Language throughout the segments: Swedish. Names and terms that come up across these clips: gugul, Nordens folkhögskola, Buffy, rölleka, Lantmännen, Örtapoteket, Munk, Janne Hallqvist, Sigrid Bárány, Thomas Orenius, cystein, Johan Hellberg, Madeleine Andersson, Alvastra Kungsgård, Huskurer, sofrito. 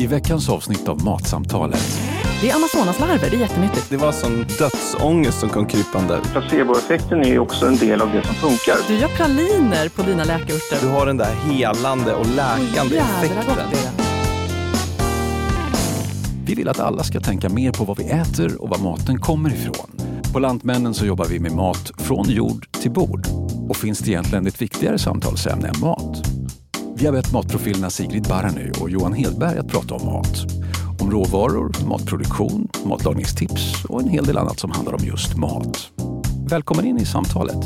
I veckans avsnitt av Matsamtalet. Det är amazonaslarver, det är jättenyttigt. Det var som dödsångest som kom krypande. Placeboeffekten är ju också en del av det som funkar. Du gör praliner på dina läkarurter. Du har den där helande och läkande effekten. Vi vill att alla ska tänka mer på vad vi äter och var maten kommer ifrån. På Lantmännen så jobbar vi med mat från jord till bord. Och finns det egentligen ett viktigare samtalsämne än mat? Vi har bett matprofilerna Sigrid Bárány och Johan Hellberg att prata om mat. Om råvaror, matproduktion, matlagningstips och en hel del annat som handlar om just mat. Välkommen in i samtalet.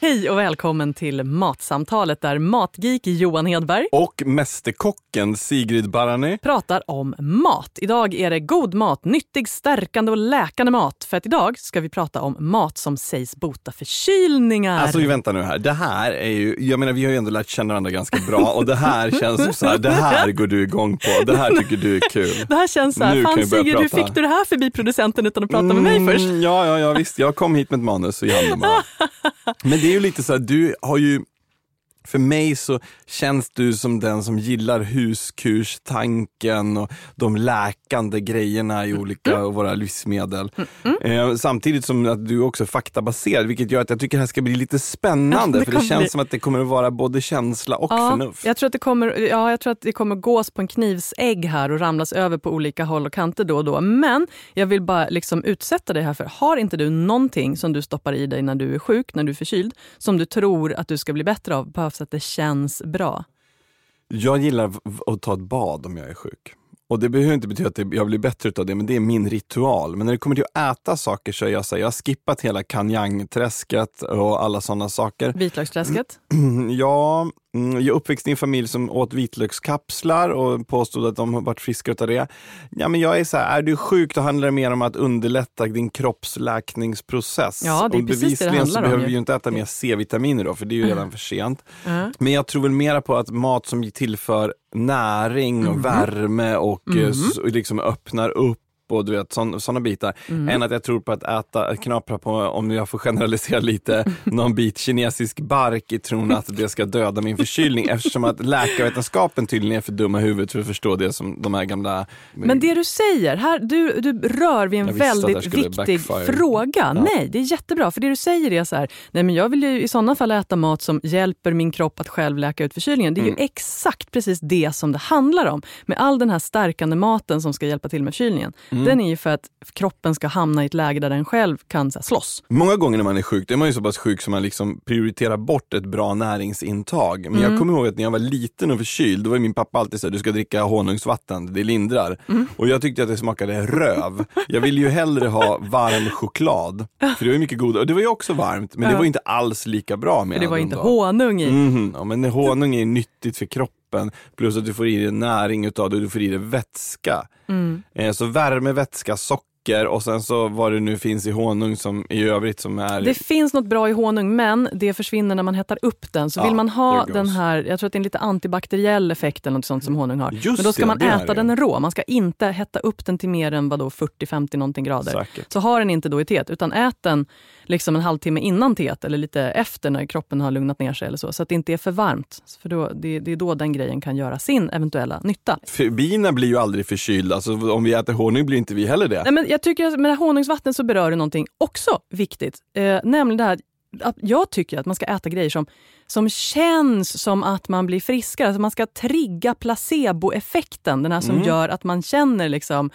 Hej och välkommen till Matsamtalet där matgeek Johan Hellberg och mästerkocken Sigrid Bárány pratar om mat. Idag är det god mat, nyttig, stärkande och läkande mat. För att idag ska vi prata om mat som sägs bota förkylningar. Alltså vi väntar nu här. Det här är ju, jag menar vi har ju ändå lärt känna varandra ganska bra. Och det här känns som så här, det här går du igång på. Det här tycker du är kul. Det här känns så här, fan Sigrid, hur fick du det här förbi producenten utan att prata med mig först? Ja, visst. Jag kom hit med ett manus och Janne bara. Men det är ju lite så här, du har ju, för mig så känns du som den som gillar huskurstanken och de läkande grejerna i olika och våra livsmedel. Samtidigt som att du också är faktabaserad, vilket gör att jag tycker det här ska bli lite spännande, för det känns som att det kommer att vara både känsla och förnuft. Jag tror att det kommer gås på en knivsägg här och ramlas över på olika håll och kanter då och då. Men jag vill bara liksom utsätta dig här för, har inte du någonting som du stoppar i dig när du är sjuk, när du är förkyld, som du tror att du ska bli bättre av, behövs att det känns bra? Jag gillar att ta ett bad om jag är sjuk. Och det behöver inte betyda att jag blir bättre av det, men det är min ritual. Men när det kommer till att äta saker så är jag så här, jag har skippat hela kanjangträsket och alla sådana saker. Vitlöksträsket? Ja, jag är uppväxt i en familj som åt vitlökskapslar och påstod att de har varit friska utav det. Ja, men jag är så här, är du sjuk då handlar det mer om att underlätta din kroppsläkningsprocess. Ja, det är och precis det handlar om. Så behöver vi ju inte äta mer C-vitaminer då, för det är ju redan för sent. Men jag tror väl mera på att mat som tillför näring och värme och liksom öppnar upp och du vet, sådana bitar än att jag tror på att äta, knapra på, om jag får generalisera lite, någon bit kinesisk bark i tron att det ska döda min förkylning, eftersom att läkarvetenskapen tydligen är för dumma huvud för att förstå det som de här gamla. Men det du säger, här, du rör vid en väldigt viktig fråga. Ja. Nej, det är jättebra, för det du säger är så här, nej men jag vill ju i sådana fall äta mat som hjälper min kropp att själv läka ut förkylningen. Det är ju exakt precis det som det handlar om, med all den här stärkande maten som ska hjälpa till med förkylningen. Den är ju för att kroppen ska hamna i ett läge där den själv kan så här, slåss. Många gånger när man är sjuk, då är man ju så pass sjuk som man liksom prioriterar bort ett bra näringsintag. Men jag kommer ihåg att när jag var liten och förkyld, då var min pappa alltid så här, du ska dricka honungsvatten, det lindrar. Och jag tyckte att det smakade röv. Jag ville ju hellre ha varm choklad, för det var ju mycket god. Och det var ju också varmt, men det var inte alls lika bra med. För det var inte honung i. Ja, men honung är nyttigt för kroppen. Plus att du får i dig näring utav det, du får i dig vätska. Så värme, vätska, socker och sen så vad det nu finns i honung som i övrigt som är. Det finns något bra i honung, men det försvinner när man hettar upp den. Så vill man ha den här, jag tror att det är en lite antibakteriell effekt eller något sånt som honung har. Just men då ska man äta den rå. Man ska inte hetta upp den till mer än 40-50 någonting grader. Säkert. Så har den inte då i teet, utan ät den liksom en halvtimme innan teet eller lite efter när kroppen har lugnat ner sig eller så. Så att det inte är för varmt. För då, det är då den grejen kan göra sin eventuella nytta. Bina blir ju aldrig förkylda. Så om vi äter honung blir inte vi heller det. Nej, men jag tycker att med honungsvatten så berör det någonting också viktigt. Nämligen det här att jag tycker att man ska äta grejer som känns som att man blir friskare. Alltså man ska trigga placeboeffekten. Den här som gör att man känner liksom,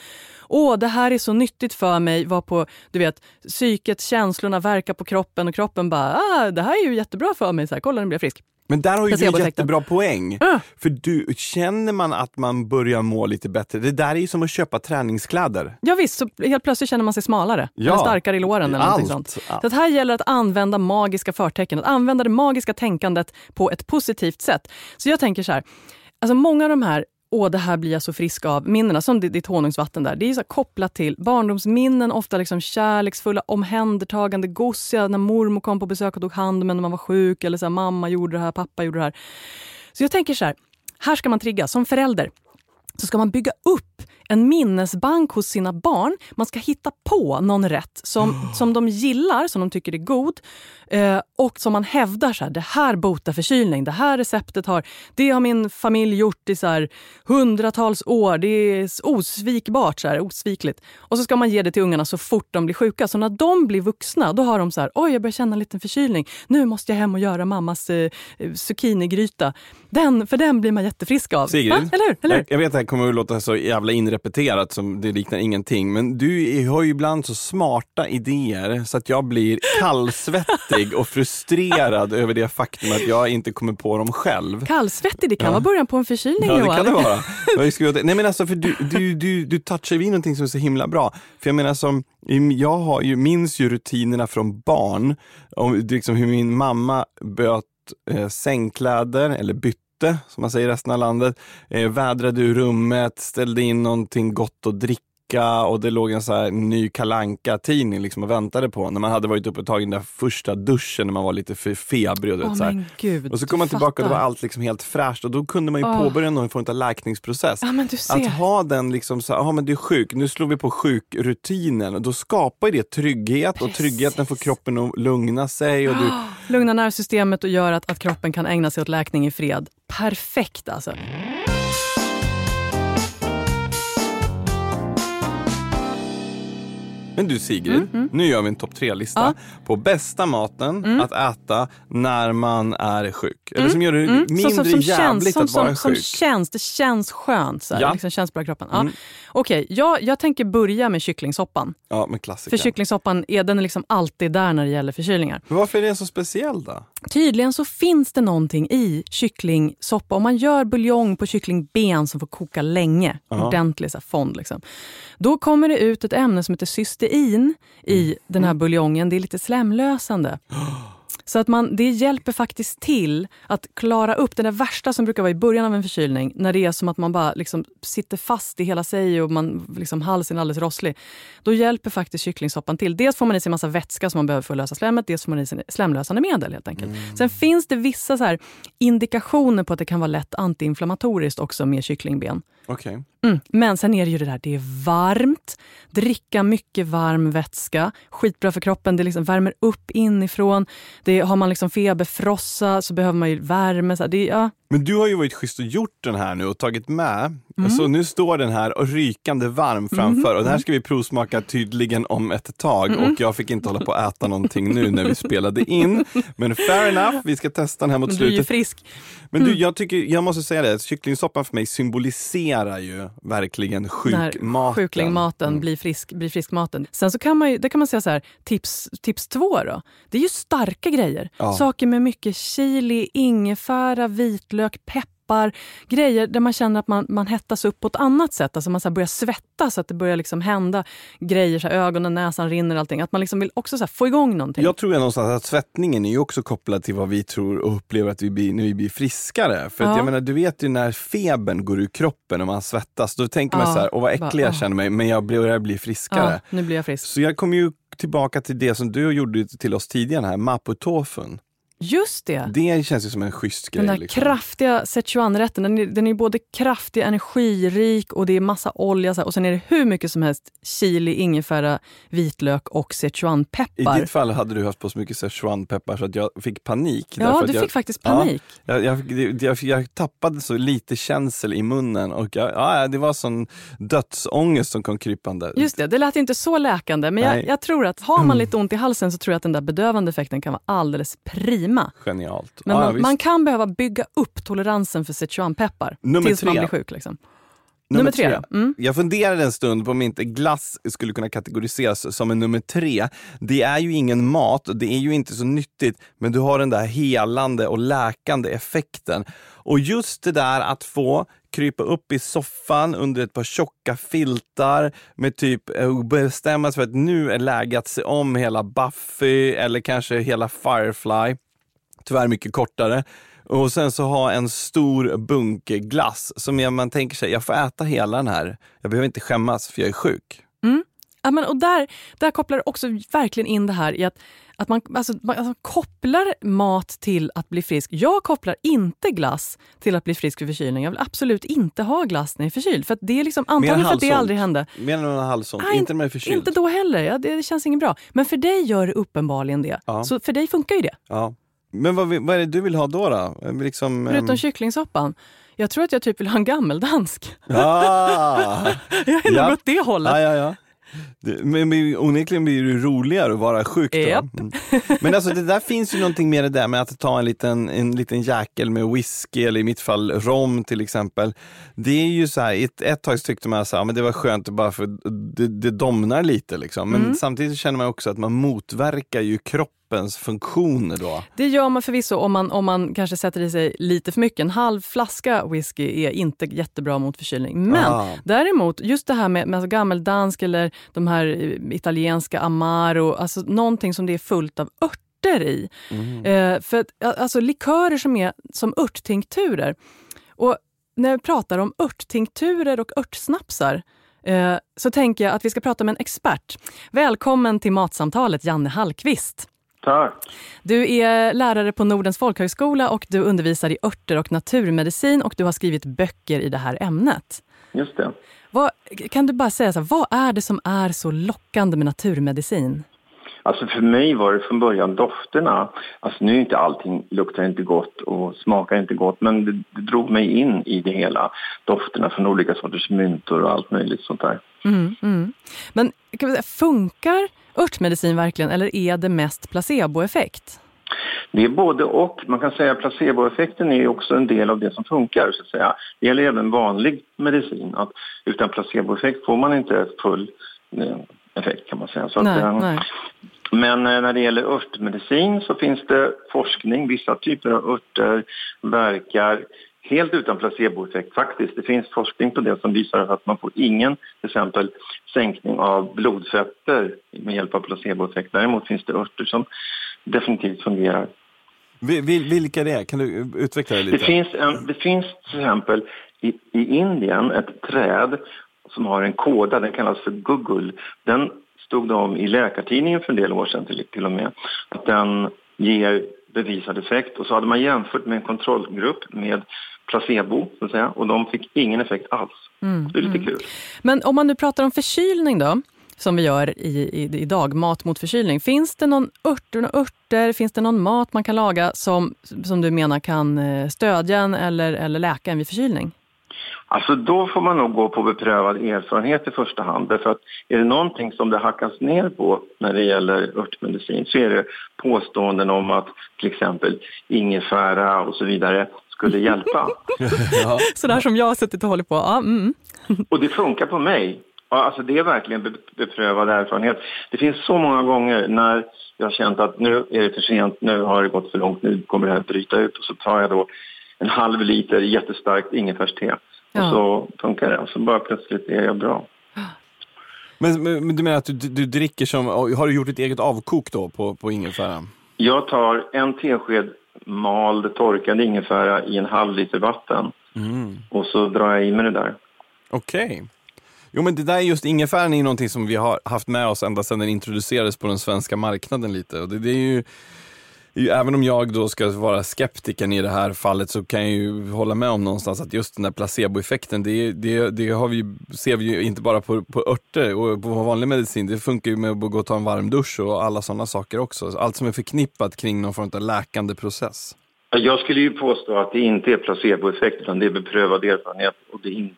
åh det här är så nyttigt för mig. Var på, du vet, psyket, känslorna verkar på kroppen och kroppen bara, det här är ju jättebra för mig. Så här, kolla, den blir frisk. Men där har ju du jättebra poäng. För du, känner man att man börjar må lite bättre. Det där är ju som att köpa träningskläder. Ja visst, så helt plötsligt känner man sig smalare. Ja. Eller starkare i låren eller någonting sånt. Så att här gäller att använda magiska förtecken. Att använda det magiska tänkandet på ett positivt sätt. Så jag tänker så här. Alltså många av de här, det här blir jag så frisk av minnena, som ditt honungsvatten där. Det är ju så kopplat till barndomsminnen, ofta liksom kärleksfulla, omhändertagande gosiga, när mormor kom på besök och tog hand men när man var sjuk, eller så här, mamma gjorde det här, pappa gjorde det här. Så jag tänker så här ska man trigga som förälder. Så ska man bygga upp upp en minnesbank hos sina barn. Man ska hitta på någon rätt som de gillar, som de tycker är god. Och som man hävdar så här, det här botar förkylning. Det här receptet har min familj gjort i så här, hundratals år. Det är osvikbart, så här, osvikligt. Och så ska man ge det till ungarna så fort de blir sjuka. Så när de blir vuxna, då har de så här, oj jag börjar känna en liten förkylning. Nu måste jag hem och göra mammas zucchinigryta. För den blir man jättefrisk av. Sigrid, eller hur? Jag vet att det här kommer att låta så jävla inrepeterat som det liknar ingenting. Men du har ju ibland så smarta idéer så att jag blir kallsvettig och frustrerad över det faktum att jag inte kommer på dem själv. Kallsvettig, det kan vara början på en förkylning. Ja, det kan det vara. Nej men alltså, för du touchar vid någonting som är så himla bra. För jag menar som... Jag minns ju rutinerna från barn om liksom hur min mamma böt sängkläder eller bytte, som man säger i resten av landet, vädrade ur rummet, ställde in någonting gott att dricka och det låg en så här ny Kalanka-tidning liksom och väntade på när man hade varit uppe och tagit den där första duschen när man var lite för febrig och så kom man tillbaka och det var allt liksom helt fräscht och då kunde man ju påbörja någon form av läkningsprocess. Ja, men du ser. Att ha den liksom så här, men du är sjuk, nu slår vi på sjukrutinen och då skapar ju det trygghet. Precis. Och tryggheten får kroppen att lugna sig och lugna nervsystemet och gör att kroppen kan ägna sig åt läkning i fred. Perfekt alltså. Men du Sigrid, nu gör vi en topp 3-lista på bästa maten att äta när man är sjuk. Eller som gör det mindre jävligt att vara sjuk. Det känns skönt. Så här. Ja. Det liksom känns bra i kroppen. Ja. Okej, jag tänker börja med kycklingssoppan. Ja, med klassiker. För kycklingssoppan är liksom alltid där när det gäller förkylningar. Men varför är det så speciell då? Tydligen så finns det någonting i kycklingsoppa. Om man gör buljong på kycklingben som får koka länge, ordentligt så här fond liksom. Då kommer det ut ett ämne som heter cystein i den här buljongen. Det är lite slämlösande. Så att det hjälper faktiskt till att klara upp det där värsta som brukar vara i början av en förkylning. När det är som att man bara liksom sitter fast i hela sig och man liksom halsen är alldeles rosslig. Då hjälper faktiskt kycklingssoppan till. Dels får man i sig en massa vätska som man behöver för att lösa slemmet. Dels får man i sig slemlösande medel helt enkelt. Sen finns det vissa så här indikationer på att det kan vara lätt antiinflammatoriskt också med kycklingben. Okej. Men sen är det ju det där, det är varmt. Dricka mycket varm vätska. Skitbra för kroppen, det liksom värmer upp inifrån. Har man liksom feberfrossa så behöver man ju värme. Så det, Men du har ju varit schysst och gjort den här nu och tagit med. Så nu står den här och rykande varm framför. Och det här ska vi provsmaka tydligen om ett tag. Och jag fick inte hålla på att äta någonting nu när vi spelade in. Men fair enough, vi ska testa den här mot slutet. Du är ju frisk. Men du, jag måste säga det. Kycklingsoppan för mig symboliserar ju verkligen sjukmaten. Sjuklingmaten, blir friskmaten. Sen så kan man ju, det kan man säga så här, tips 2 då. Det är ju starka grejer. Ja. Saker med mycket chili, ingefära, vitlök, peppar. Grejer där man känner att man hettas upp på ett annat sätt. Alltså man så här börjar svettas så att det börjar liksom hända grejer. Så här, ögonen, näsan rinner och allting. Att man liksom vill också så här få igång någonting. Jag tror någonstans att svettningen är ju också kopplad till vad vi tror och upplever att vi blir friskare. För att jag menar, du vet ju när febern går ur kroppen och man svettas. Då tänker man så här, vad äcklig jag känner mig. Men jag blir friskare. Ja, nu blir jag frisk. Så jag kommer ju tillbaka till det som du gjorde till oss tidigare här, mapo-tofun. Just det. Det känns ju som en schysst grej. Den där liksom kraftiga Sichuan-rätten, den är både kraftig, energirik och det är massa olja så här, och sen är det hur mycket som helst chili, ingefära, vitlök och Sichuan-peppar. I ditt fall hade du haft på så mycket Sichuan-peppar så att jag fick panik. Ja, du fick faktiskt panik. Ja, jag tappade så lite känsel i munnen och det var sån dödsångest som kom krypande. Just det, det lät inte så läkande, men jag tror att har man lite ont i halsen så tror jag att den där bedövande effekten kan vara alldeles prima. Genialt. Men man kan behöva bygga upp toleransen för Sichuanpeppar tills man blir sjuk liksom. Nummer 3. Jag funderade en stund på om inte glass skulle kunna kategoriseras som en nummer 3. Det är ju ingen mat, det är ju inte så nyttigt, men du har den där helande och läkande effekten. Och just det där att få krypa upp i soffan under ett par tjocka filtar med typ bestämmas för att nu är läge att se om hela Buffy eller kanske hela Firefly. Tyvärr mycket kortare. Och sen så ha en stor bunke glass som man tänker sig, jag får äta hela den här. Jag behöver inte skämmas för jag är sjuk. Ja, men, och där kopplar också verkligen in det här i att man kopplar mat till att bli frisk. Jag kopplar inte glass till att bli frisk för förkylning. Jag vill absolut inte ha glass när jag är förkyld. För att det är liksom, antagligen för att det aldrig hände. Menar du en halsont? Inte när man är förkyld? Inte då heller. Ja, det känns inget bra. Men för dig gör det uppenbarligen det. Ja. Så för dig funkar ju det. Ja. Men vad är det du vill ha då? Liksom, förutom kycklingsoppan. Jag tror att jag typ vill ha en gammeldansk. Ah. Jag är nog åt det hållet. Ja. Men onekligen blir det roligare att vara sjuk då. Yep. Men alltså det där finns ju någonting med det där med att ta en liten jäkel med whisky eller i mitt fall rom till exempel. Det är ju så här, ett tag tyckte man så här, men det var skönt bara för det domnar lite liksom. Men samtidigt känner man också att man motverkar ju kroppens funktioner då. Det gör man förvisso om man kanske sätter i sig lite för mycket. En halv flaska whisky är inte jättebra mot förkylning. Men däremot, just det här med gammeldansk eller de här italienska amaro, alltså någonting som det är fullt av örter i. För att, alltså likörer som är som örttinkturer. Och när vi pratar om örttinkturer och örtsnapsar så tänker jag att vi ska prata med en expert. Välkommen till matsamtalet, Janne Hallqvist. Tack. Du är lärare på Nordens folkhögskola och du undervisar i örter och naturmedicin och du har skrivit böcker i det här ämnet. Just det. Kan du bara säga så här, vad är det som är så lockande med naturmedicin? Alltså för mig var det från början dofterna. Alltså nu är inte allting, luktar inte gott och smakar inte gott. Men det drog mig in i det hela. Dofterna från olika sorters myntor och allt möjligt sånt där. Men kan vi säga, funkar örtmedicin verkligen eller är det mest placeboeffekt? Det är både och. Man kan säga att placeboeffekten är också en del av det som funkar så att säga. Det gäller även vanlig medicin. Att utan placeboeffekt får man inte full effekt kan man säga. Så nej. Men när det gäller örtmedicin så finns det forskning. Vissa typer av örter verkar helt utan placeboeffekt faktiskt. Det finns forskning på det som visar att man får ingen till exempel sänkning av blodfetter med hjälp av placeboeffekt. Däremot finns det örter som definitivt fungerar. Vilka det är? Kan du utveckla det lite? Det finns till exempel i Indien ett träd som har en kåda, den kallas för gugul. Den stod det om i Läkartidningen för en del år sedan till och med. Att den ger bevisad effekt. Och så hade man jämfört med en kontrollgrupp med placebo så att säga, och de fick ingen effekt alls. Det är lite kul. Men om man nu pratar om förkylning då, som vi gör idag, mat mot förkylning. Finns det någon örter, finns det någon mat man kan laga som du menar kan stödja en eller läka en vid förkylning? Alltså då får man nog gå på beprövad erfarenhet i första hand. Därför att är det någonting som det hackas ner på när det gäller örtmedicin så är det påståenden om att till exempel ingefära och så vidare skulle hjälpa. Ja. Så där som jag har suttit och håller på. Ja, Och det funkar på mig. Ja, alltså det är verkligen beprövad erfarenhet. Det finns så många gånger när jag har känt att nu är det för sent, nu har det gått för långt, nu kommer det här att bryta ut. Och så tar jag då en halv liter jättestarkt ingefärste. Ja. Och så funkar det. Och så bara plötsligt är jag bra. Men du menar att du dricker som... Har du gjort ett eget avkok då på ingefära? Jag tar en tesked mald torkad ingefära i en halv liter vatten. Och så drar jag i mig det där. Okej. Jo, men det där är just ingefäran är ju någonting som vi har haft med oss ända sedan den introducerades på den svenska marknaden lite. Och det är ju... Även om jag då ska vara skeptiken i det här fallet så kan jag ju hålla med om någonstans att just den där placeboeffekten det ser vi ju inte bara på örter och på vanlig medicin. Det funkar ju med att gå och ta en varm dusch och alla sådana saker också. Allt som är förknippat kring någon form av läkande process. Jag skulle ju påstå att det inte är placeboeffekt utan det är beprövad erfarenhet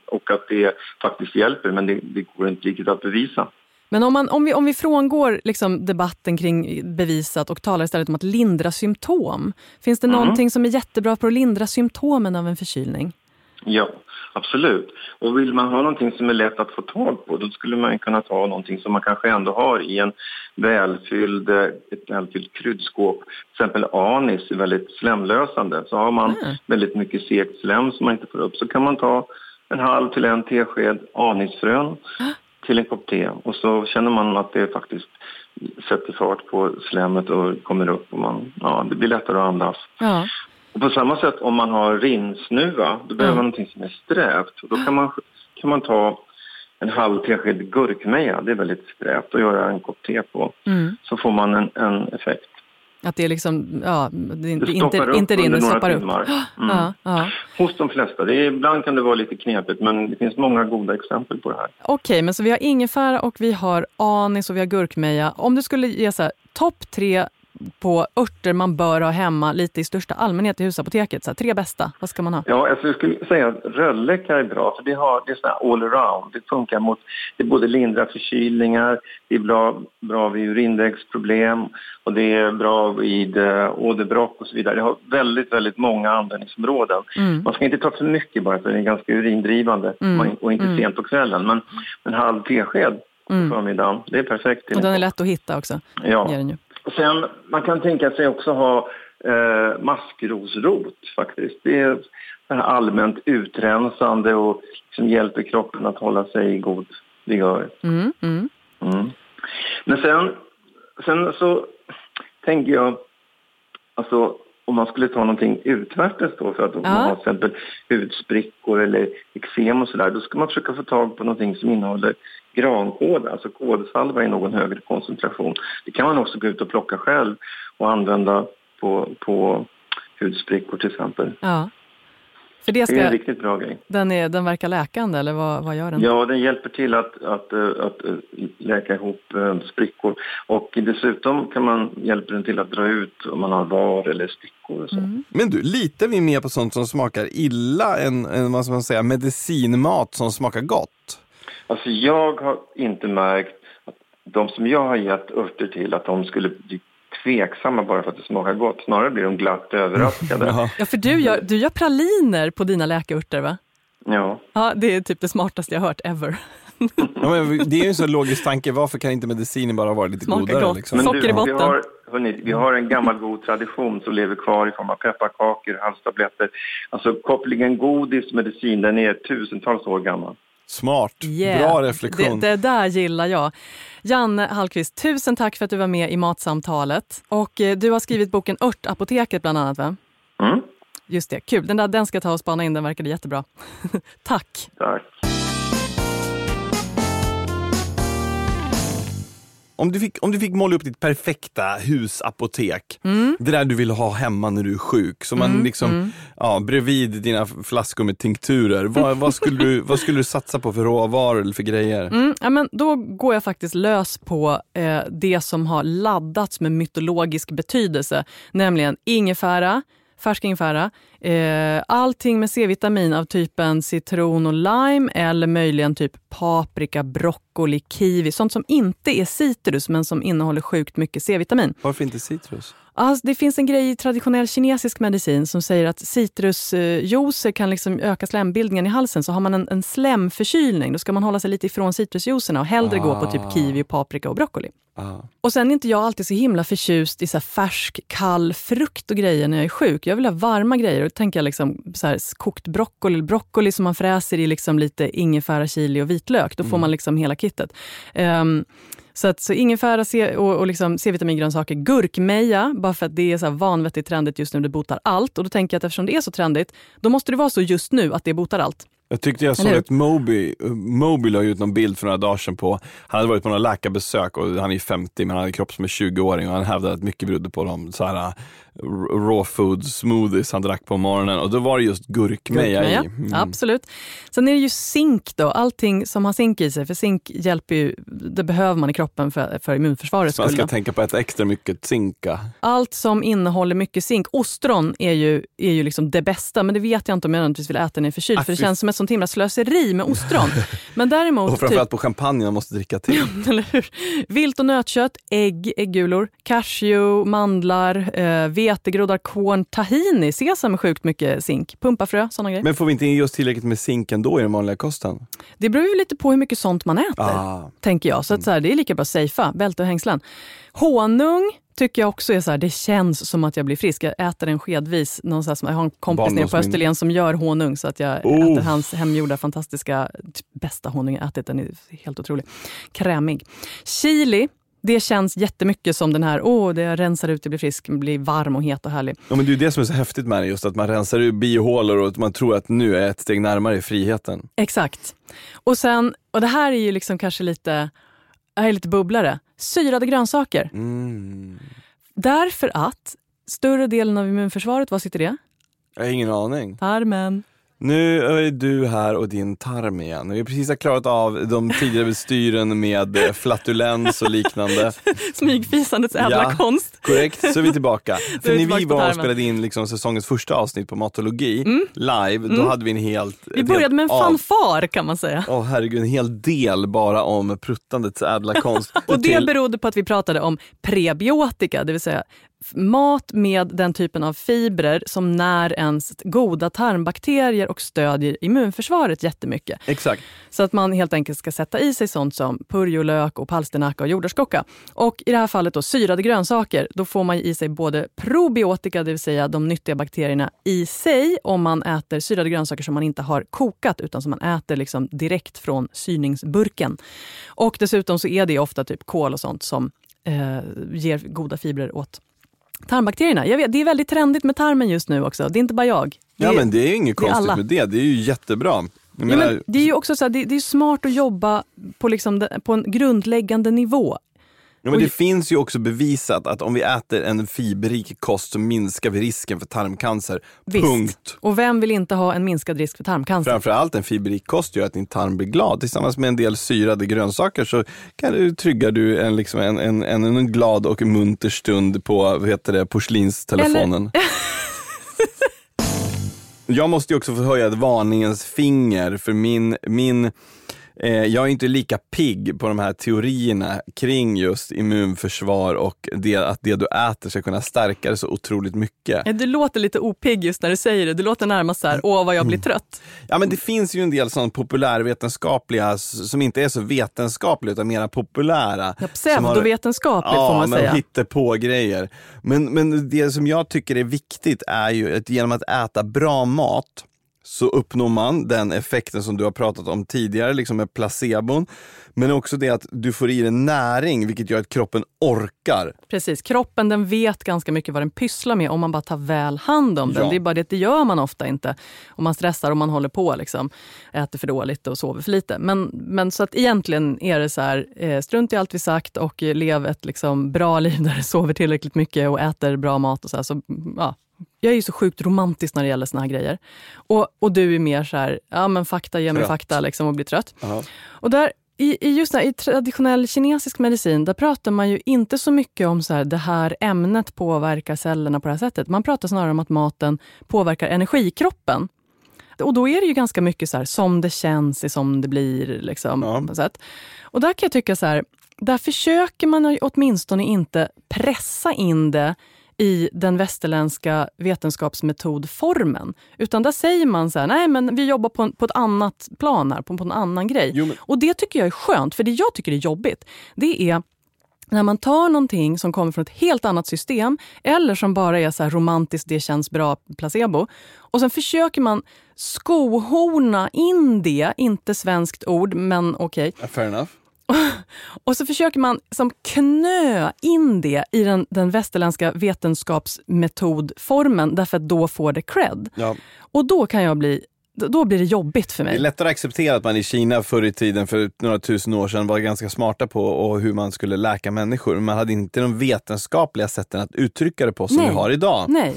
och att det faktiskt hjälper men det går inte riktigt att bevisa. Men om vi frångår liksom debatten kring bevisat och talar istället om att lindra symptom. Finns det någonting som är jättebra för att lindra symptomen av en förkylning? Ja, absolut. Och vill man ha någonting som är lätt att få tag på, då skulle man kunna ta någonting som man kanske ändå har i en välfylld kryddskåp. Till exempel anis är väldigt slemlösande. Så har man väldigt mycket segt slem som man inte får upp så kan man ta en halv till en tesked anisfrön. Till en kopp te. Och så känner man att det faktiskt sätter fart på slemmet och kommer upp. Och det blir lättare att andas. Ja. Och på samma sätt om man har rinnsnuva, då behöver man någonting som är strävt. Och då kan man ta en halv tesked gurkmeja, det är väldigt strävt att göra en kopp te på. Mm. Så får man en effekt. Att det är liksom, ja, det inte rinner, stoppar upp. Mm. Ja. Hos de flesta. Det är, ibland kan det vara lite knepigt, men det finns många goda exempel på det här. Okej, men så vi har ingefära och vi har anis och vi har gurkmeja. Om du skulle ge så här, topp 3 på örter man bör ha hemma lite i största allmänhet i husapoteket, så här, 3 bästa, vad ska man ha? Ja, alltså, jag skulle säga att rölleka är bra, för det är sån här all-around, det funkar mot, det både lindrar förkylningar, det är bra vid urindäcksproblem och det är bra vid åderbråck och så vidare. Det har väldigt, väldigt många användningsområden. Mm. Man ska inte ta för mycket bara, för det är ganska urindrivande och inte sent på kvällen, men en halv tesked på förmiddagen, det är perfekt. Och den är lätt att hitta också. Ja. Det är den ju. Sen, man kan tänka sig också ha maskrosrot faktiskt. Det är allmänt utrensande och liksom hjälper kroppen att hålla sig i god vigör. Men sen så tänker jag, alltså om man skulle ta någonting utvärtes då, för att man har till exempel hudsprickor eller eksem och sådär, då ska man försöka få tag på någonting som innehåller grankål, alltså kålsalva i någon högre koncentration. Det kan man också gå ut och plocka själv och använda på hudsprickor till exempel. Ja. För det är en riktigt bra grej. Den verkar läkande, eller vad gör den? Ja, den hjälper till att läka ihop sprickor. Och dessutom kan man hjälpa den till att dra ut om man har var eller stickor och så. Mm. Men du, litar vi mer på sånt som smakar illa än vad man säger, medicinmat som smakar gott? Alltså jag har inte märkt att de som jag har gett örter till att de skulle bli tveksamma bara för att det smakar gott. Snarare blir de glatt överraskade. Ja, för du gör praliner på dina läkeurter, va? Ja. Ja, det är typ det smartaste jag hört ever. Ja, men det är ju en så logisk tanke. Varför kan inte medicinen bara vara lite smakar godare? Liksom? Men socker i botten. Vi har en gammal god tradition som lever kvar i form av pepparkakor, halstabletter. Alltså kopplingen godis-medicin, den är tusentals år gammal. Smart. Yeah. Bra reflektion. Det där gillar jag. Janne Hallqvist, tusen tack för att du var med i Matsamtalet. Och du har skrivit boken Örtapoteket bland annat, va? Mm. Just det, kul. Den ska ta och spana in, den verkade jättebra. Tack. Tack. Om du fick måla upp ditt perfekta husapotek, det där du vill ha hemma när du är sjuk, så man bredvid dina flaskor med tinkturer, vad skulle du satsa på för råvaror eller för grejer? Ja, men då går jag faktiskt lös på det som har laddats med mytologisk betydelse, nämligen ingefära, färsk ingefära, allting med C-vitamin av typen citron och lime eller möjligen typ paprika, broccoli, kiwi, sånt som inte är citrus men som innehåller sjukt mycket C-vitamin. Varför inte citrus? Alltså, det finns en grej i traditionell kinesisk medicin som säger att citrusjuicer kan liksom öka slembildningen i halsen, så har man en slemförkylning, då ska man hålla sig lite ifrån citrusjuicerna och hellre gå på typ kiwi, paprika och broccoli. Och sen är inte jag alltid så himla förtjust i så här färsk, kall frukt och grejer när jag är sjuk. Jag vill ha varma grejer, och tänker jag liksom så här kokt broccoli som man fräser i liksom lite ingefära, chili och vitlök. Då får man liksom hela kittet. Så ingefära och liksom C-vitamingrönsaker, gurkmeja, bara för att det är så här vanvettigt trendigt just nu, det botar allt. Och då tänker jag att eftersom det är så trendigt, då måste det vara så just nu att det botar allt. Jag tyckte jag såg att Moby la ut någon bild för några dagar sedan på, han hade varit på några läkarbesök och han är 50 men han hade kropp som är 20-åring, och han hävdade att mycket berodde på de så här raw food smoothies han drack på morgonen, och då var det just gurkmeja i. Absolut. Sen är det ju zink då, allting som har zink i sig, för zink hjälper ju, det behöver man i kroppen för immunförsvaret. Så man ska tänka på att äta extra mycket zinka. Allt som innehåller mycket zink, ostron är ju liksom det bästa, men det vet jag inte om jag nödvändigtvis vill äta när jag är förkyld, för det känns som ett sånt himla slöseri med ostron. Men däremot, och framförallt på champagne man måste dricka till. Eller hur? Vilt och nötkött, äggulor, cashew, mandlar, vetegroddar, korn, tahini, sesam är sjukt mycket zink, pumpafrö, sådana grejer. Men får vi inte in just tillräckligt med zink ändå i den vanliga kosten? Det beror ju lite på hur mycket sånt man äter, tänker jag. Så att så här, det är lika bra att safea, bälte och hängslen. Honung tycker jag också är så här, det känns som att jag blir frisk. Jag äter en skedvis, någon så här, som jag har en kompis nere på Österlen som gör honung, så att jag äter hans hemgjorda fantastiska, bästa honung jag ätit, den är helt otrolig. Krämig. Chili Det känns jättemycket som den här, det rensar ut, det blir frisk, blir varm och het och härlig. Ja, men det är det som är så häftigt med det, just att man rensar ut bihålor och att man tror att nu är ett steg närmare friheten. Exakt. Och sen, och det här är ju liksom kanske lite, jag är lite bubblare, syrade grönsaker. Mm. Därför att större delen av immunförsvaret, vad sitter det? Jag har ingen aning. Tarmen. Nu är du här och din tarm igen. Vi har precis klarat av de tidigare bestyren med flatulens och liknande. Smygfisandets ädla konst. Korrekt, så är vi tillbaka. För när vi var och spelade in liksom säsongens första avsnitt på Matologi live, då hade vi en helt... Vi började med en fanfar kan man säga. Åh herregud, en hel del bara om pruttandets ädla konst. Och det berodde på att vi pratade om prebiotika, det vill säga... mat med den typen av fibrer som när ens goda tarmbakterier och stödjer immunförsvaret jättemycket. Exakt. Så att man helt enkelt ska sätta i sig sånt som purjolök och palsternacka och jordärtskocka. Och i det här fallet då syrade grönsaker, då får man i sig både probiotika, det vill säga de nyttiga bakterierna i sig, om man äter syrade grönsaker som man inte har kokat utan som man äter liksom direkt från syrningsburken. Och dessutom så är det ofta typ kål och sånt som ger goda fibrer åt tarmbakterierna. Jag vet, det är väldigt trendigt med tarmen just nu också. Det är inte bara jag. Det men det är inget konstigt med det. Det är ju jättebra. Men det är ju också så här, det är smart att jobba på, liksom, på en grundläggande nivå. Ja, men det finns ju också bevisat att om vi äter en fiberrik kost så minskar vi risken för tarmcancer. Visst. Punkt. Och vem vill inte ha en minskad risk för tarmcancer? Framförallt en fiberrik kost gör att din tarm blir glad. Tillsammans med en del syrade grönsaker så tryggar du en glad och munter stund på porslinstelefonen. Jag måste ju också få höja ett varningens finger för min jag är inte lika pigg på de här teorierna kring just immunförsvar och att det du äter ska kunna stärka det så otroligt mycket. Du låter lite opigg just när du säger det. Du låter närmast så här, vad jag blir trött. Ja, men det finns ju en del sådana populärvetenskapliga som inte är så vetenskapliga utan mera populära. Ja, pseudovetenskapligt får man säga. Ja, man hittar på grejer. Men det som jag tycker är viktigt är ju att genom att äta bra mat så uppnår man den effekten som du har pratat om tidigare, liksom med placebon. Men också det att du får i dig näring, vilket gör att kroppen orkar. Precis, kroppen den vet ganska mycket vad den pysslar med om man bara tar väl hand om den. Det är bara det gör man ofta inte. Om man stressar och man håller på, liksom, äter för dåligt och sover för lite. Men så att egentligen är det så här, strunt i allt vi sagt och lev ett liksom bra liv där du sover tillräckligt mycket och äter bra mat och så här, så ja. Jag är ju så sjukt romantisk när det gäller såna här grejer. Och du är mer så här, ja men fakta ger mig fakta liksom och blir trött. Aha. Och där i traditionell kinesisk medicin, där pratar man ju inte så mycket om så här, det här ämnet påverkar cellerna på det här sättet. Man pratar snarare om att maten påverkar energikroppen. Och då är det ju ganska mycket så här, som det känns är som det blir liksom på något sätt. Och där kan jag tycka så här, där försöker man åtminstone inte pressa in det i den västerländska vetenskapsmetodformen. Utan där säger man så här, nej men vi jobbar på ett annat plan här, på en annan grej. Jo, men... Och det tycker jag är skönt, för det jag tycker är jobbigt, det är när man tar någonting som kommer från ett helt annat system eller som bara är så här romantiskt, det känns bra, placebo. Och sen försöker man skohorna in det, inte svenskt ord, men okej. Fair enough. Och så försöker man som knö in det i den västerländska vetenskapsmetodformen, därför att då får det cred. Ja. Och då blir det jobbigt för mig. Det är lättare att acceptera att man i Kina förr i tiden, för några tusen år sedan, var ganska smarta på och hur man skulle läka människor. Man hade inte de vetenskapliga sätten att uttrycka det på som vi har idag. Nej.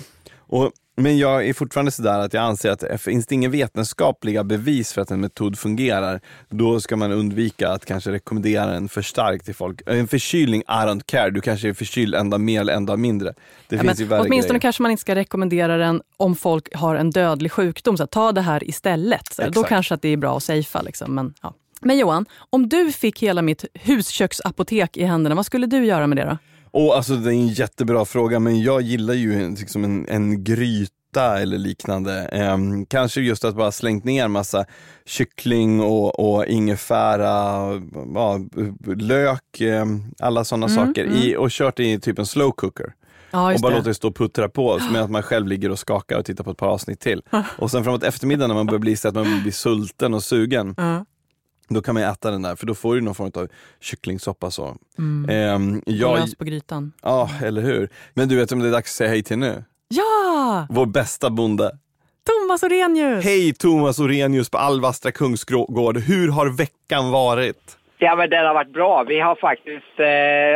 Men jag är fortfarande sådär att jag anser att finns det ingen vetenskapliga bevis för att en metod fungerar, då ska man undvika att kanske rekommendera en för stark till folk. En förkylning, I don't care. Du kanske är förkyld ända mer eller ända mindre. Det finns ju värre åtminstone grejer. Kanske man inte ska rekommendera den om folk har en dödlig sjukdom. Så här, ta det här istället. Så då kanske att det är bra att safea. Liksom, men Johan, om du fick hela mitt husköksapotek i händerna, vad skulle du göra med det då? Det är en jättebra fråga, men jag gillar ju liksom en gryta eller liknande. Kanske just att bara slängt ner massa kyckling och ingefära, lök, alla sådana saker och kört i typ en slow cooker. Ja, och bara låter det stå och puttra på med att man själv ligger och skakar och tittar på ett par avsnitt till. Och sen framåt eftermiddagen när man börjar bli sulten och sugen. Då kan man äta den där, för då får du någon form av kycklingsoppa så. Mm. Rös på grytan. Ja, eller hur. Men du vet om det är dags att säga hej till nu? Ja! Vår bästa bonde. Thomas Orenius. Hej Thomas Orenius på Alvastra Kungsgård. Hur har veckan varit? Ja, men den har varit bra. Vi har faktiskt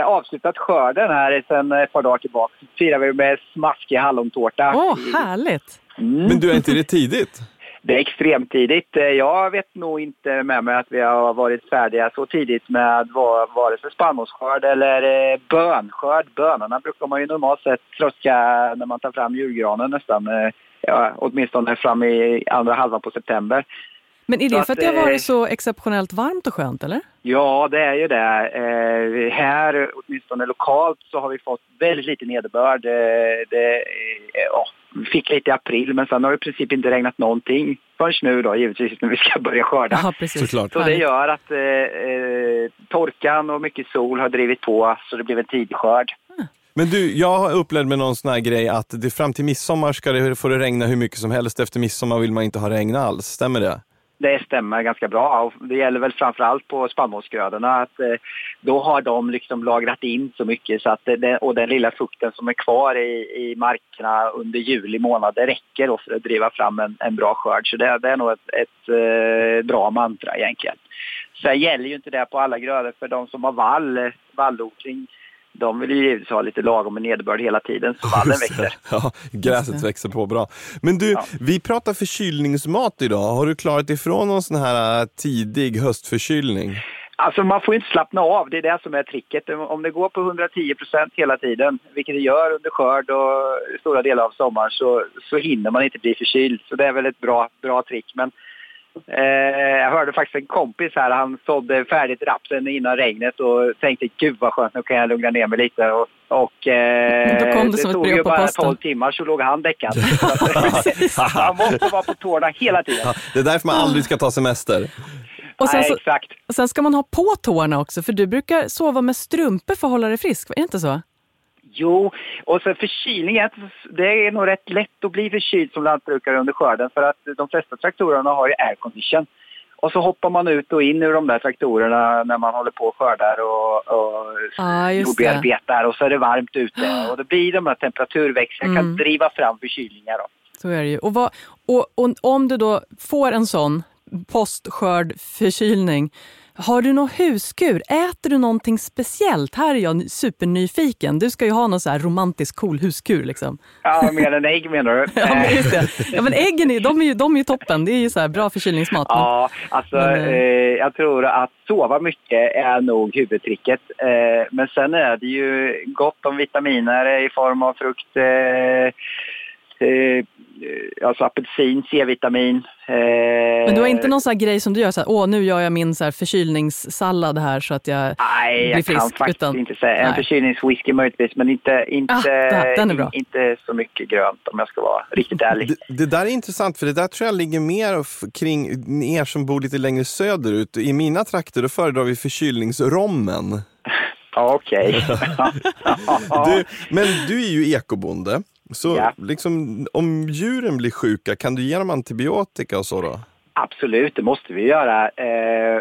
avslutat skörden här sedan ett par dagar tillbaka. Firar vi med smaskig hallontårta. Åh, härligt. Mm. Men du, är inte det tidigt? Det är extremt tidigt. Jag vet nog inte med mig att vi har varit färdiga så tidigt med vare sig spannmålsskörd eller bönskörd. Bönorna brukar man ju normalt sett tröska när man tar fram julgranen nästan. Ja, åtminstone fram i andra halvan på september. Men är det för att det har varit så exceptionellt varmt och skönt, eller? Ja, det är ju det. Här, åtminstone lokalt, så har vi fått väldigt lite nederbörd. Vi fick lite i april, men sen har det i princip inte regnat någonting förrän nu då, givetvis när vi ska börja skörda. Ja, precis. Så det gör att torkan och mycket sol har drivit på, så det blev en tidig skörd. Mm. Men du, jag har upplevt med någon sån här grej att det fram till midsommar får det regna hur mycket som helst. Efter midsommar vill man inte ha regn alls, stämmer det? Det stämmer ganska bra, och det gäller väl framförallt på spannmålsgrödorna att då har de liksom lagrat in så mycket så att och den lilla fukten som är kvar i markerna under juli månad, det räcker då för att driva fram en bra skörd. Så det är nog ett bra mantra egentligen. Så gäller ju inte det på alla grödor, för de som har vallodling, de vill ju givetvis ha lite lagom med nederbörd hela tiden, så vallen växer. Ja, gräset växer på bra. Men du, Vi pratar förkylningsmat idag. Har du klarat ifrån någon sån här tidig höstförkylning? Alltså man får inte slappna av, det är det som är tricket. Om det går på 110% hela tiden, vilket det gör under skörd och stora delar av sommaren, så hinner man inte bli förkyld. Så det är väl ett bra trick, men... Jag hörde faktiskt en kompis här, han sådde färdigt rapsen innan regnet och tänkte, gud vad skönt, nu kan jag lugna ner mig lite, och det tog ju bara 12 timmar så låg han däckad. Han måste vara på tårna hela tiden. Ja, det är därför man aldrig ska ta semester. Och sen, nej, exakt. Sen ska man ha på tårna också, för du brukar sova med strumpor för att hålla dig frisk, är det inte så? Jo, och sen förkylning, det är nog rätt lätt att bli förkyld som lantbrukare under skörden, för att de flesta traktorerna har ju aircondition. Och så hoppar man ut och in ur de där traktorerna när man håller på och skördar och jordbearbetar, och så är det varmt ute och det blir de här temperaturväxlarna kan driva fram förkylningar då. Så är det ju. Och om du då får en sån postskörd förkylning, har du någon huskur? Äter du någonting speciellt? Här är jag supernyfiken. Du ska ju ha någon så här romantisk cool huskur liksom. Ja, mer än ägg menar du? Ja, just det. Ja, men äggen är ju toppen. Det är ju så här bra förkylningsmat. Ja, alltså jag tror att sova mycket är nog huvudtricket. Men sen är det ju gott om vitaminer i form av frukt... alltså apelsin, C-vitamin. Men du har inte någon sån här grej som du gör så här, nu gör jag min så här förkylningssallad här så att jag blir frisk. Nej, jag kan faktiskt inte säga. En förkylningswhisky möjligtvis, men inte så mycket grönt om jag ska vara riktigt ärlig. Det där är intressant, för det där tror jag ligger mer kring er som bor lite längre söderut. I mina trakter då föredrar vi förkylningsrommen. Okej. Men du är ju ekobonde. Så liksom, om djuren blir sjuka, kan du ge dem antibiotika och så då? Absolut, det måste vi göra.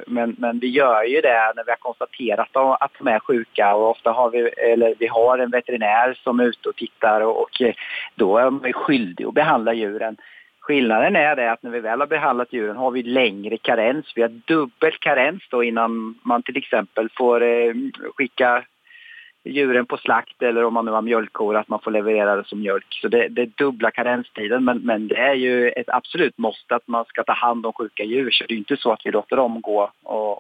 Men vi gör ju det när vi har konstaterat att de är sjuka. Och ofta har vi en veterinär som är ute och tittar, och då är de skyldig att behandla djuren. Skillnaden är det att när vi väl har behandlat djuren har vi längre karens. Vi har dubbel karens då innan man till exempel får skicka... djuren på slakt, eller om man nu har mjölkkor att man får leverera det som mjölk. Så det är dubbla karenstiden, men det är ju ett absolut måste att man ska ta hand om sjuka djur. Så det är ju inte så att vi låter dem gå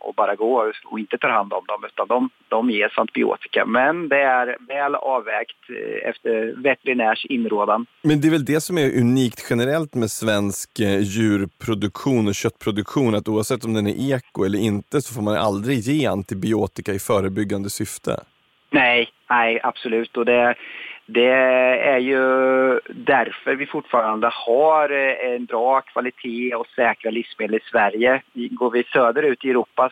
och bara gå och inte tar hand om dem, utan de ges antibiotika. Men det är väl avvägt efter veterinärs inrådan. Men det är väl det som är unikt generellt med svensk djurproduktion och köttproduktion, att oavsett om den är eko eller inte så får man aldrig ge antibiotika i förebyggande syfte. Nej, absolut. Och det är ju därför vi fortfarande har en bra kvalitet och säkra livsmedel i Sverige. Går vi söderut i Europa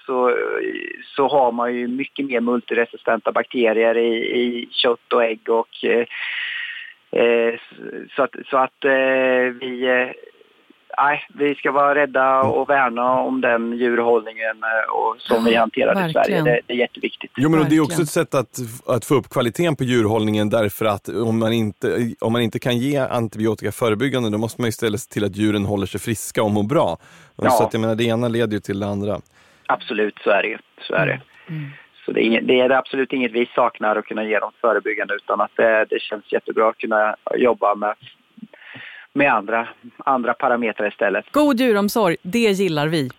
så har man ju mycket mer multiresistenta bakterier i kött och ägg. Och, så att vi... nej, vi ska vara rädda och värna om den djurhållningen och som vi hanterar i Sverige. Det är jätteviktigt. Jo, men det är också ett sätt att få upp kvaliteten på djurhållningen, därför att om man inte kan ge antibiotika förebyggande, då måste man ju ställa sig till att djuren håller sig friska och mår bra. Ja. Så att jag menar, det ena leder ju till det andra. Absolut, så är det. Så det är absolut inget vi saknar att kunna ge dem förebyggande, utan att det känns jättebra att kunna jobba med andra parametrar istället. God djuromsorg, det gillar vi.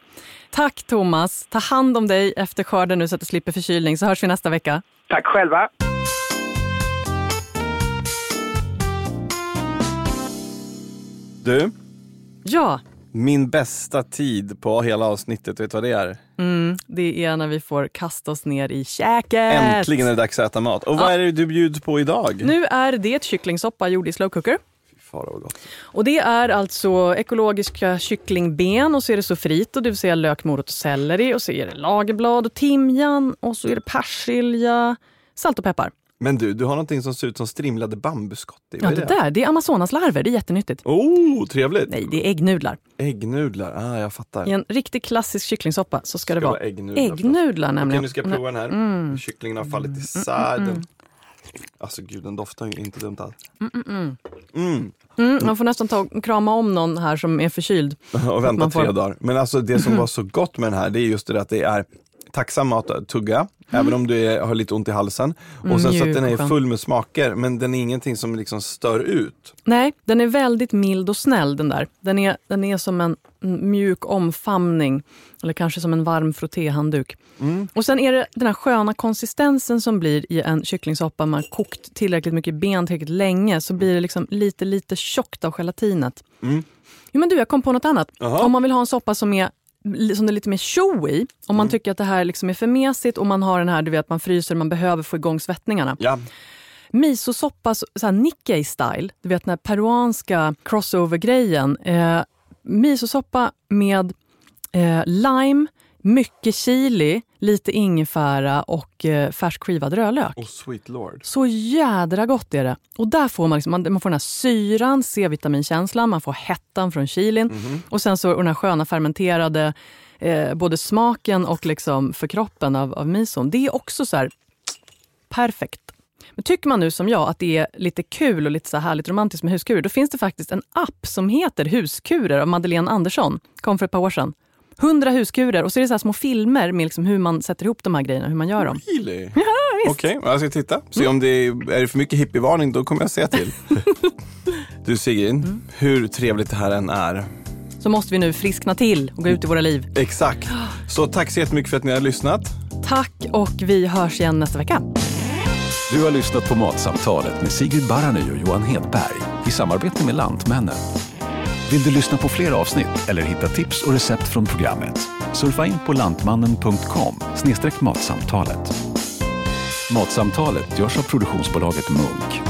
Tack Thomas, ta hand om dig efter skörden nu så att du slipper förkylning, så hörs vi nästa vecka. Tack själva. Du? Ja? Min bästa tid på hela avsnittet, vet du vad det är? Det är när vi får kasta oss ner i käket. Äntligen är det dags att äta mat. Och vad är det du bjuder på idag? Nu är det kycklingsoppa gjord i slowcooker. Och det är alltså ekologiska kycklingben, och så är det sofrito, det vill säga lök, morot och selleri, och så är det lagerblad och timjan, och så är det persilja, salt och peppar. Men du har någonting som ser ut som strimlade bambuskott. Ja, det är amazonaslarver, det är jättenyttigt. Oh, trevligt. Nej, det är äggnudlar. Äggnudlar, jag fattar. I en riktigt klassisk kycklingsoppa så ska det vara äggnudlar nämligen. Okej, nu ska jag prova den här. Kycklingen har fallit isär. Alltså gud, den doftar ju inte dumt alls. Man får nästan krama om någon här som är förkyld. Och vänta 3 dagar. Men alltså det som var så gott med den här, det är just det att det är tacksam mat att tugga, även om du har lite ont i halsen. Och sen så att den är full med smaker, men den är ingenting som liksom stör ut. Nej, den är väldigt mild och snäll den där. Den är som en mjuk omfamning, eller kanske som en varm frottéhandduk. Och sen är det den här sköna konsistensen som blir i en kycklingsoppa. Man har kokt tillräckligt mycket ben tillräckligt länge, så blir det liksom lite tjockt av gelatinet. Jo, men du, jag kom på något annat. Aha. Om man vill ha en soppa som det är lite mer show i, om man tycker att det här liksom är för mesigt och man har den här, du vet, man fryser, man behöver få igång svettningarna. Ja. Misosoppa, såhär Nikkei-style, du vet den här peruanska crossover-grejen. Misosoppa med lime, mycket chili, lite ingefära och färsk skivad rödlök. Och sweet lord. Så jädra gott är det. Och där får man, liksom, man får den här syran, C-vitaminkänslan, man får hettan från chilin. Och sen så och den här sköna fermenterade, både smaken och liksom för kroppen av mison. Det är också så här perfekt. Men tycker man nu som jag att det är lite kul och lite så här härligt romantiskt med huskurer, då finns det faktiskt en app som heter Huskurer av Madeleine Andersson. Kom för ett par år sedan. 100 huskurer, och så är det så här små filmer med liksom hur man sätter ihop de här grejerna, hur man gör dem. Really? Ja, visst. Okej, jag ska titta. Se om det är för mycket hippievarning, då kommer jag se till. Du Sigrid, hur trevligt det här än är, så måste vi nu friskna till och gå ut i våra liv. Exakt. Så tack så jättemycket för att ni har lyssnat. Tack, och vi hörs igen nästa vecka. Du har lyssnat på Matsamtalet med Sigrid Bárány och Johan Hellberg i samarbete med Lantmännen. Vill du lyssna på fler avsnitt eller hitta tips och recept från programmet? Surfa in på lantmannen.com/matsamtalet. Matsamtalet görs av produktionsbolaget Munk.